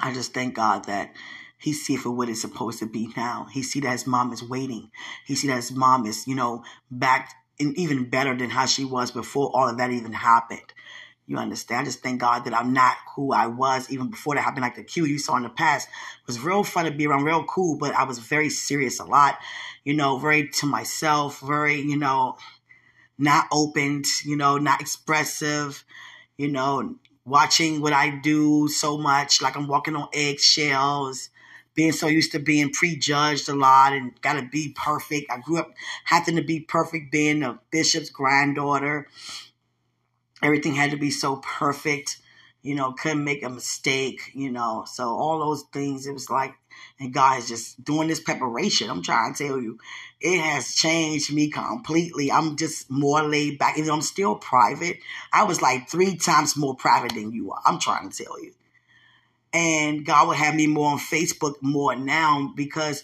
I just thank God that he see for what it's supposed to be now. He see that his mom is waiting. He see that his mom is, you know, back in even better than how she was before all of that even happened. You understand? I just thank God that I'm not who I was even before that happened. Like the Q you saw in the past, it was real fun to be around, real cool, but I was very serious a lot, you know, very to myself, very, you know, not opened, you know, not expressive, you know, watching what I do so much, like I'm walking on eggshells, being so used to being prejudged a lot and got to be perfect. I grew up having to be perfect, being a bishop's granddaughter. Everything had to be so perfect, you know, couldn't make a mistake, you know. So all those things, it was like, and God is just doing this preparation. I'm trying to tell you, it has changed me completely. I'm just more laid back. Even though I'm still private, I was like three times more private than you are. I'm trying to tell you. And God would have me more on Facebook more now because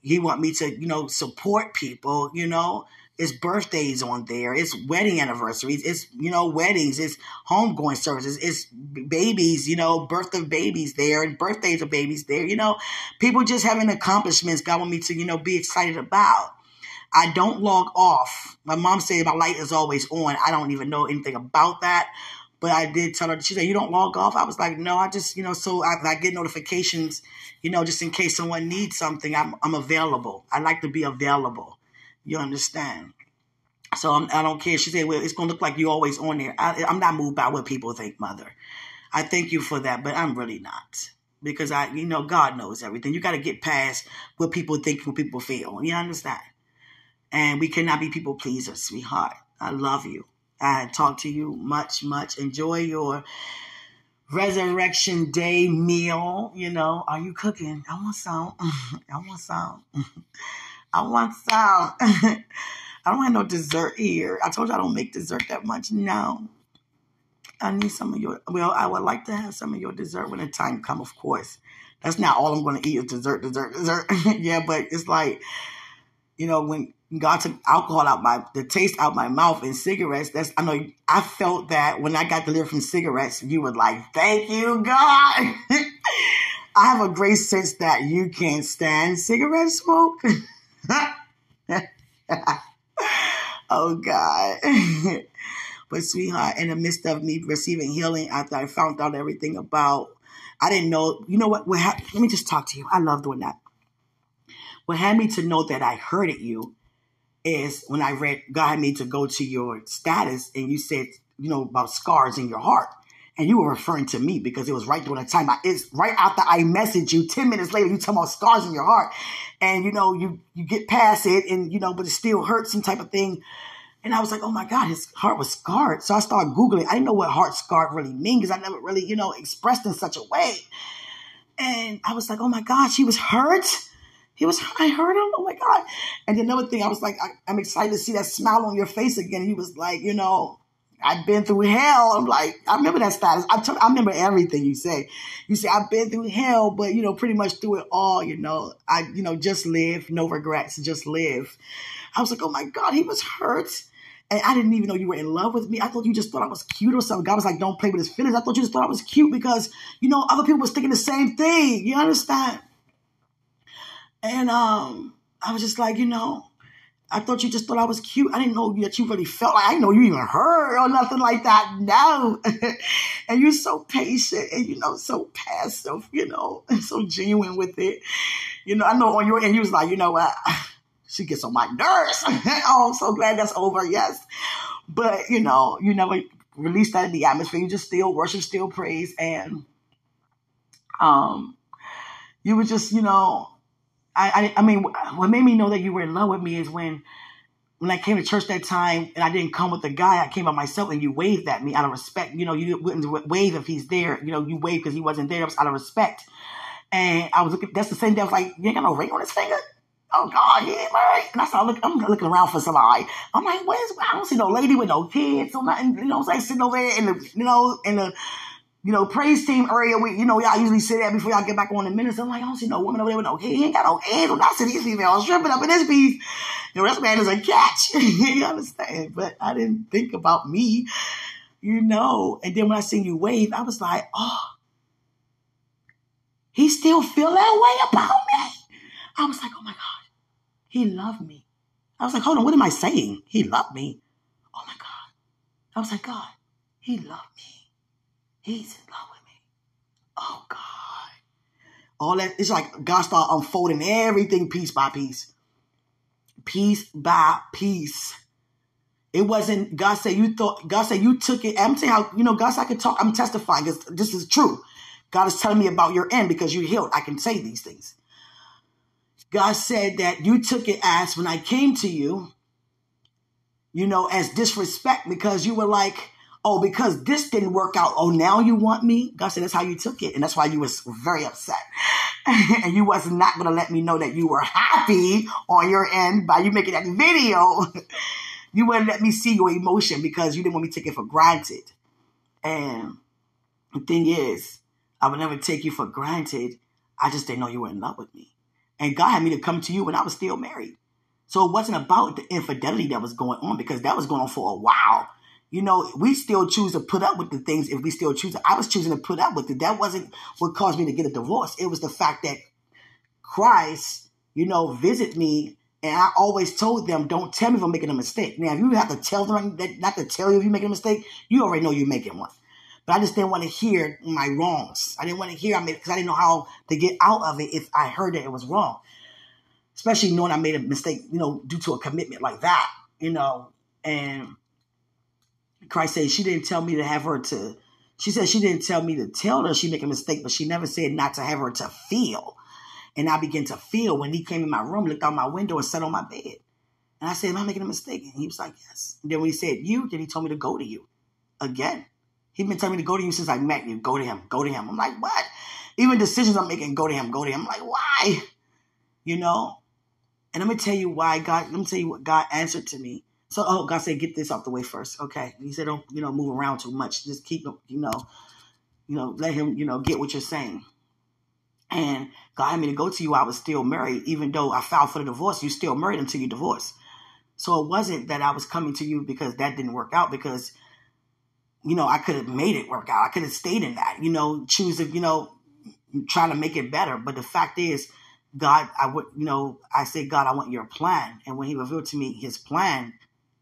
he want me to, you know, support people, you know. It's birthdays on there. It's wedding anniversaries. It's, you know, weddings. It's homegoing services. It's babies, you know, birth of babies there and birthdays of babies there. You know, people just having accomplishments God want me to, you know, be excited about. I don't log off. My mom said my light is always on. I don't even know anything about that. But I did tell her, she said, you don't log off? I was like, no, I just, you know, so I, I get notifications, you know, just in case someone needs something, I'm, I'm available. I like to be available. You understand? So I'm, I don't care. She said, well, it's going to look like you're always on there. I, I'm not moved by what people think, Mother. I thank you for that, but I'm really not. Because, I, you know, God knows everything. You got to get past what people think, what people feel. You understand? And we cannot be people pleasers, sweetheart. I love you. I talk to you much, much. Enjoy your Resurrection Day meal. You know, are you cooking? I want some. I want some. I want some. I don't have no dessert here. I told you I don't make dessert that much. No. I need some of your, well, I would like to have some of your dessert when the time comes, of course. That's not all I'm going to eat is dessert, dessert, dessert. Yeah, but it's like, you know, when God took alcohol out my, the taste out my mouth and cigarettes, that's, I know, I felt that when I got delivered from cigarettes, you were like, thank you, God. I have a great sense that you can't stand cigarette smoke. Oh, God. But sweetheart, in the midst of me receiving healing, after I found out everything about, I didn't know, you know what, what ha- let me just talk to you. I love doing that. What had me to know that I hurted you is when I read, God had me to go to your status and you said, you know, about scars in your heart. And you were referring to me because it was right during the time. I, it's right after I messaged you, ten minutes later, you talking about scars in your heart. And, you know, you, you get past it and, you know, but it still hurts, some type of thing. And I was like, oh, my God, his heart was scarred. So I started Googling. I didn't know what heart scarred really means because I never really, you know, expressed in such a way. And I was like, oh, my God, he was hurt. He was hurt. I hurt him. Oh, my God. And another thing, I was like, I, I'm excited to see that smile on your face again. He was like, you know, I've been through hell. I'm like, I remember that status. I, told, I remember everything you say. You say, I've been through hell, but, you know, pretty much through it all, you know. I, you know, just live. No regrets. Just live. I was like, oh, my God, he was hurt. And I didn't even know you were in love with me. I thought you just thought I was cute or something. God was like, don't play with his feelings. I thought you just thought I was cute because, you know, other people was thinking the same thing. You understand? And um, I was just like, you know, I thought you just thought I was cute. I didn't know that you really felt like, I didn't know you even heard or nothing like that. No. And you're so patient and, you know, so passive, you know, and so genuine with it. You know, I know on your end, you was like, you know what? She gets on my nerves. Oh, I'm so glad that's over. Yes. But, you know, you never release that in the atmosphere. You just still worship, still praise. And um, you were just, you know, I, I I mean, what made me know that you were in love with me is when when I came to church that time and I didn't come with a guy. I came by myself and you waved at me out of respect. You know, you wouldn't wave if he's there. You know, you waved because he wasn't there. That was out of respect. And I was looking. That's the same day I was like, you ain't got no ring on his finger? Oh, God, he ain't married. And I started looking, I'm looking around for somebody. I'm like, what is, I don't see no lady with no kids or nothing. You know what I'm saying? Sitting over there in the, you know, in the, you know, praise team area. We, you know, y'all usually sit there before y'all get back on the minutes. I'm like, I don't see no woman over there with no kids. He ain't got no kids. I'm not seeing these females tripping up in this piece. You know, this man is a catch. You understand? But I didn't think about me, you know. And then when I seen you wave, I was like, oh, he still feel that way about me. I was like, oh, my God. He loved me. I was like, hold on, what am I saying? He loved me. Oh, my God. I was like, God, he loved me. He's in love with me. Oh, God. All that, it's like God started unfolding everything piece by piece. Piece by piece. It wasn't, God said you thought, God said you took it. I'm saying how, you know, God said I can talk, I'm testifying because this is true. God is telling me about your end because you healed. I can say these things. God said that you took it as when I came to you, you know, as disrespect because you were like, oh, because this didn't work out. Oh, now you want me? God said that's how you took it. And that's why you was very upset. And you was not going to let me know that you were happy on your end by you making that video. You wouldn't let me see your emotion because you didn't want me to take it for granted. And the thing is, I would never take you for granted. I just didn't know you were in love with me. And God had me to come to you when I was still married. So it wasn't about the infidelity that was going on because that was going on for a while. You know, we still choose to put up with the things if we still choose to. I was choosing to put up with it. That wasn't what caused me to get a divorce. It was the fact that Christ, you know, visit me. And I always told them, don't tell me if I'm making a mistake. Now, if you have to tell them that, not to tell you if you're making a mistake, you already know you're making one. But I just didn't want to hear my wrongs. I didn't want to hear I made because I didn't know how to get out of it if I heard that it was wrong. Especially knowing I made a mistake, you know, due to a commitment like that, you know. And Christ said she didn't tell me to have her to, she said she didn't tell me to tell her she make a mistake, but she never said not to have her to feel. And I began to feel when he came in my room, looked out my window and sat on my bed. And I said, am I making a mistake? And he was like, yes. And then when he said you, then he told me to go to you again. He's been telling me to go to you since I met you. Go to him. Go to him. I'm like, what? Even decisions I'm making, go to him. Go to him. I'm like, why? You know? And I'm going to tell you why God, let me tell you what God answered to me. So, oh, God said, get this out the way first. Okay. He said, don't, you know, move around too much. Just keep, you know, you know, let him, you know, get what you're saying. And God had me to go to you. I was still married, even though I filed for the divorce. You still married until you divorced. So it wasn't that I was coming to you because that didn't work out, because, you know, I could have made it work out. I could have stayed in that, you know, choose to, you know, try to make it better. But the fact is, God, I would, you know, I said, God, I want your plan. And when he revealed to me his plan,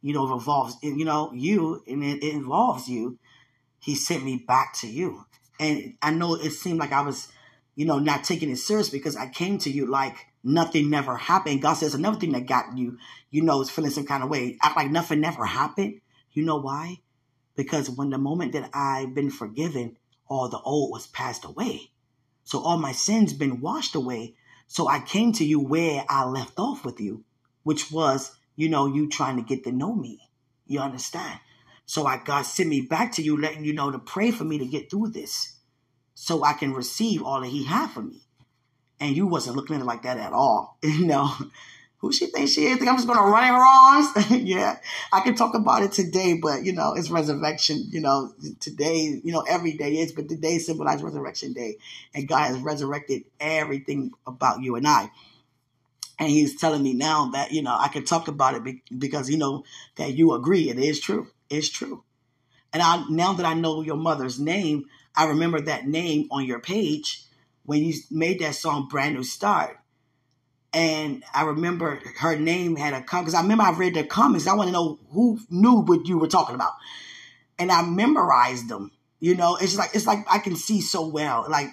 you know, revolves, you know, you, and it, it involves you. He sent me back to you. And I know it seemed like I was, you know, not taking it serious, because I came to you like nothing never happened. God says another thing that got you, you know, is feeling some kind of way. Act like nothing never happened. You know why? Because when the moment that I've been forgiven, all the old was passed away. So all my sins been washed away. So I came to you where I left off with you, which was, you know, you trying to get to know me. You understand? So I, God sent me back to you, letting you know to pray for me to get through this so I can receive all that he had for me. And you wasn't looking at it like that at all. You know, who she thinks she is? Think I'm just going to run her arms? Yeah, I can talk about it today, but, you know, it's resurrection. You know, today, you know, every day is, but today symbolizes resurrection day. And God has resurrected everything about you and I. And he's telling me now that, you know, I can talk about it be- because, you know, that you agree. It is true. It's true. And I, now that I know your mother's name, I remember that name on your page when you made that song Brand New Start. And I remember her name had a comment, because I remember I read the comments. I want to know who knew what you were talking about. And I memorized them. You know, it's like, it's like I can see so well. Like,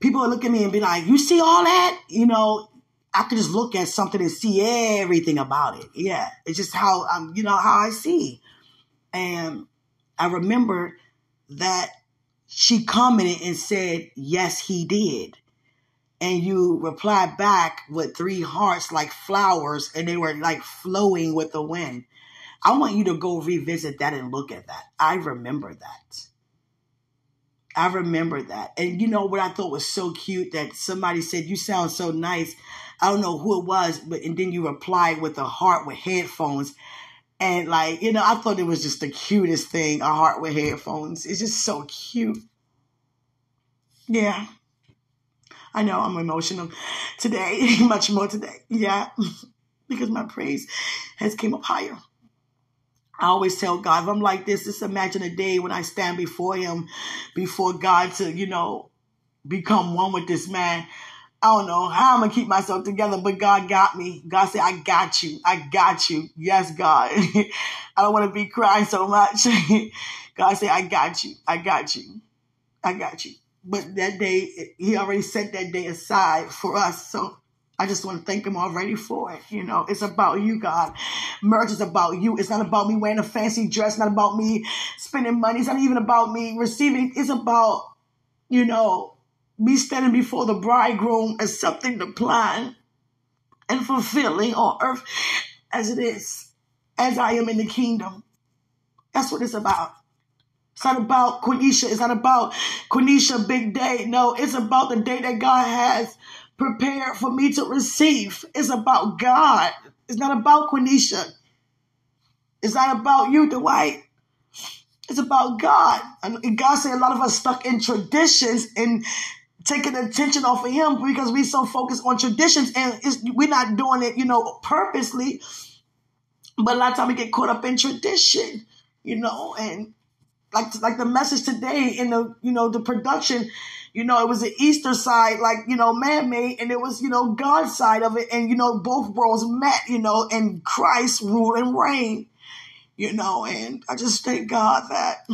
people look at me and be like, you see all that? You know, I could just look at something and see everything about it. Yeah. It's just how, um, you know, how I see. And I remember that she commented and said, yes, he did. And you replied back with three hearts like flowers, and they were like flowing with the wind. I want you to go revisit that and look at that. I remember that. I remember that. And you know what I thought was so cute, that somebody said, you sound so nice. I don't know who it was, but and then you replied with a heart with headphones. And like, you know, I thought it was just the cutest thing, a heart with headphones. It's just so cute. Yeah. I know I'm emotional today, much more today. Yeah, because my praise has came up higher. I always tell God, if I'm like this, just imagine a day when I stand before him, before God, to, you know, become one with this man. I don't know how I'm going to keep myself together, but God got me. God said, I got you. I got you. Yes, God. I don't want to be crying so much. God said, I got you. I got you. I got you. But that day, he already set that day aside for us. So I just want to thank him already for it. You know, it's about you, God. Marriage is about you. It's not about me wearing a fancy dress. It's not about me spending money. It's not even about me receiving. It's about, you know, me standing before the bridegroom, accepting the plan and fulfilling on earth as it is, as I am in the kingdom. That's what it's about. It's not about Quanisha. It's not about Quanisha big day. No, it's about the day that God has prepared for me to receive. It's about God. It's not about Quanisha. It's not about you, Dwight. It's about God. And God said a lot of us stuck in traditions and taking attention off of him because we so focused on traditions, and it's, we're not doing it, you know, purposely. But a lot of times we get caught up in tradition, you know, and like like the message today in the, you know, the production, you know, it was the Easter side, like, you know, man-made, and it was, you know, God's side of it. And, you know, both worlds met, you know, and Christ ruled and reigned, you know, and I just thank God that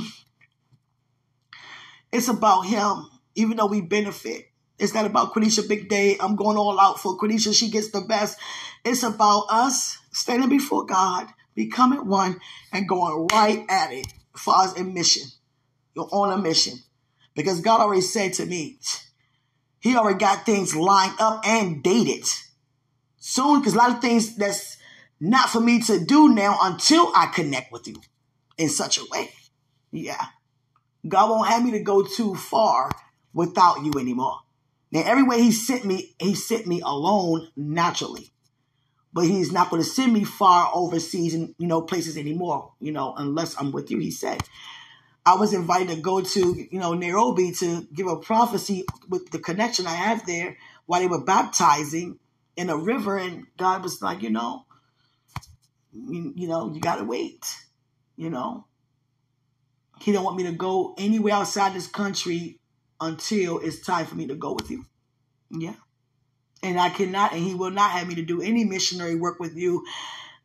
it's about him. Even though we benefit, it's not about Quanisha big day. I'm going all out for Quanisha. She gets the best. It's about us standing before God, becoming one, and going right at it for us in mission. You're on a mission, because God already said to me, he already got things lined up and dated soon. Because a lot of things that's not for me to do now until I connect with you in such a way. Yeah, God won't have me to go too far without you anymore. Now, everywhere he sent me, he sent me alone naturally. but he's not going to send me far overseas and, you know, places anymore, you know, unless I'm with you, he said. I was invited to go to, you know, Nairobi to give a prophecy with the connection I have there while they were baptizing in a river. And God was like, you know, you, you know, you got to wait, you know. He don't want me to go anywhere outside this country until it's time for me to go with you. Yeah. And I cannot, and he will not have me to do any missionary work with you,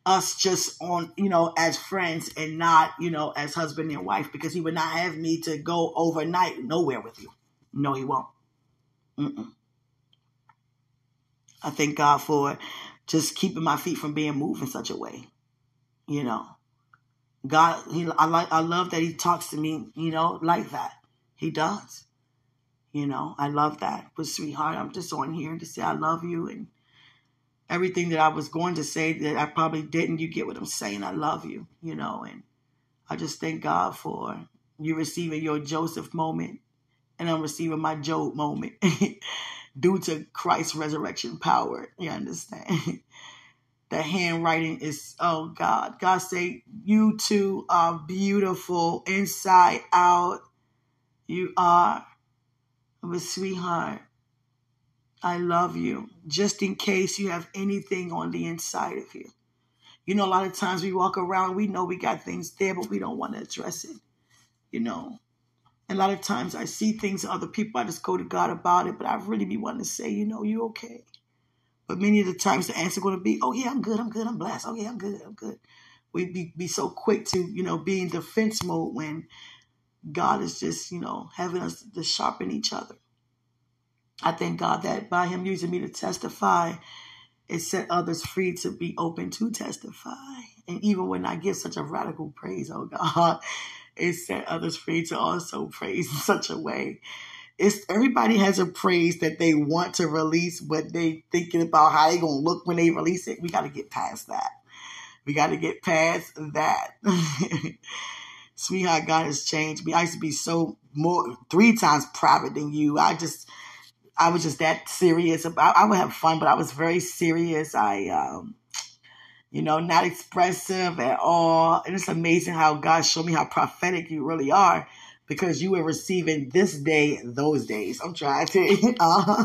us just on, you know, as friends and not, you know, as husband and wife, because he would not have me to go overnight nowhere with you. No, he won't. Mm-mm. I thank God for just keeping my feet from being moved in such a way, you know. God, he, I like, I love that he talks to me, you know, like that. He does. You know, I love that. But sweetheart, I'm just on here to say I love you and everything that I was going to say that I probably didn't. You get what I'm saying? I love you, you know, and I just thank God for you receiving your Joseph moment and I'm receiving my Job moment due to Christ's resurrection power. You understand? The handwriting is, oh, God. God say, you two are beautiful inside out. You are. But, sweetheart, I love you. Just in case you have anything on the inside of you. You know, a lot of times we walk around, we know we got things there, but we don't want to address it. You know, and a lot of times I see things other people, I just go to God about it, but I really be wanting to say, you know, you okay? But many of the times the answer going to be, oh, yeah, I'm good, I'm good, I'm blessed. Oh, yeah, I'm good, I'm good. We'd be, be so quick to, you know, be in defense mode when God is just, you know, having us to sharpen each other. I thank God that by him using me to testify, it set others free to be open to testify. And even when I give such a radical praise, oh, God, it set others free to also praise in such a way. It's everybody has a praise that they want to release, but they thinking about how they gonna look when they release it. We gotta get past that. We gotta get past that. Sweetheart, God has changed me. I used to be so more three times private than you. I just, I was just that serious about. I would have fun, but I was very serious. I, um, you know, not expressive at all. And it's amazing how God showed me how prophetic you really are. Because you were receiving this day, those days. I'm trying to. Uh,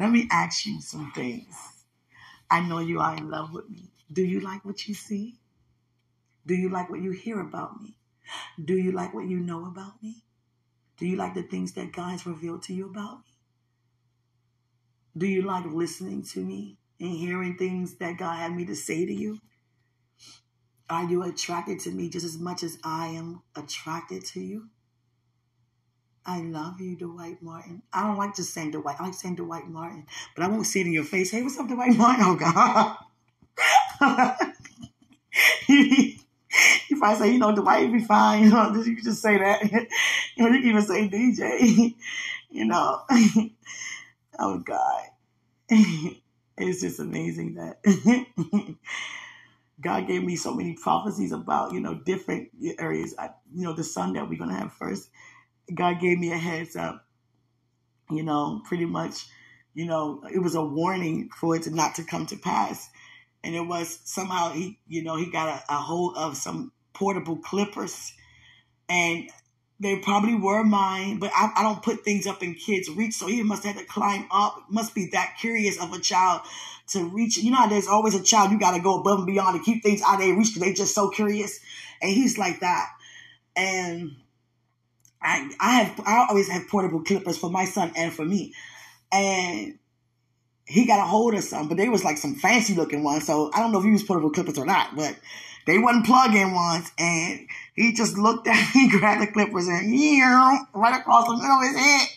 let me ask you some things. I know you are in love with me. Do you like what you see? Do you like what you hear about me? Do you like what you know about me? Do you like the things that God has revealed to you about me? Do you like listening to me and hearing things that God had me to say to you? Are you attracted to me just as much as I am attracted to you? I love you, Dwight Martin. I don't like just saying Dwight. I like saying Dwight Martin. But I won't say it in your face. Hey, what's up, Dwight Martin? Oh, God. You probably say, you know, Dwight, you be fine. You know, you can just say that. You know, you can even say D J. You know. Oh, God. It's just amazing that... God gave me so many prophecies about, you know, different areas. I, you know, the son that we're going to have first, God gave me a heads up, you know, pretty much, you know, it was a warning for it to not to come to pass. And it was somehow, he, you know, he got a, a hold of some portable clippers and they probably were mine, but I, I don't put things up in kids' reach, so he must have had to climb up. It must be that curious of a child to reach. You know how there's always a child, you got to go above and beyond to keep things out of their reach because they just so curious. And he's like that. And I I have I always have portable clippers for my son and for me. And he got a hold of some, but they was like some fancy-looking ones, so I don't know if he was portable clippers or not, but... They wasn't plug-in ones, and he just looked at me, grabbed the clippers, and yeah, right across the middle of his head,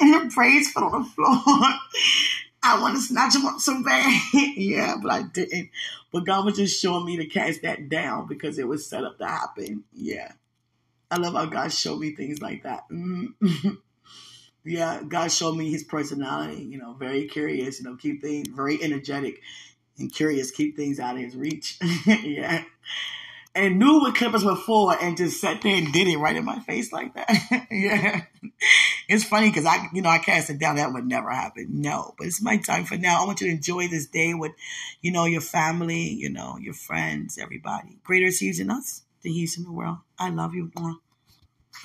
and the braids fell on the floor. I want to snatch him up so bad. Yeah, but I didn't. But God was just showing me to cast that down because it was set up to happen. Yeah. I love how God showed me things like that. Mm-hmm. Yeah, God showed me his personality, you know, very curious, you know, keep things very energetic and curious, keep things out of his reach. Yeah. and knew what clippers were for and just sat there and did it right in my face like that. Yeah. It's funny because I, you know, I cast it down. That would never happen. No, but it's my time for now. I want you to enjoy this day with, you know, your family, you know, your friends, everybody. Greater is He who's in us than He who's in the world. I love you more.